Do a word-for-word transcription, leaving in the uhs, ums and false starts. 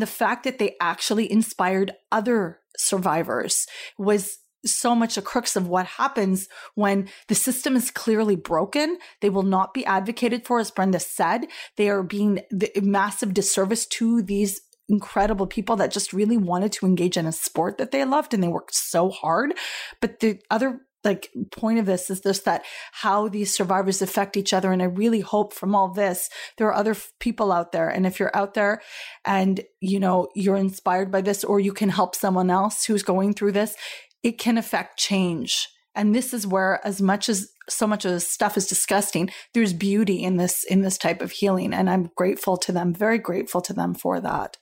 The fact that they actually inspired other survivors was so much a crux of what happens when the system is clearly broken. They will not be advocated for, as Brenda said. They are being the massive disservice to these incredible people that just really wanted to engage in a sport that they loved and they worked so hard. But the other like point of this is this, that how these survivors affect each other. And I really hope from all this, there are other f- people out there. And if you're out there and, you know, you're inspired by this, or you can help someone else who's going through this, it can affect change. And this is where, as much as so much of this stuff is disgusting, there's beauty in this, in this type of healing. And I'm grateful to them, very grateful to them for that.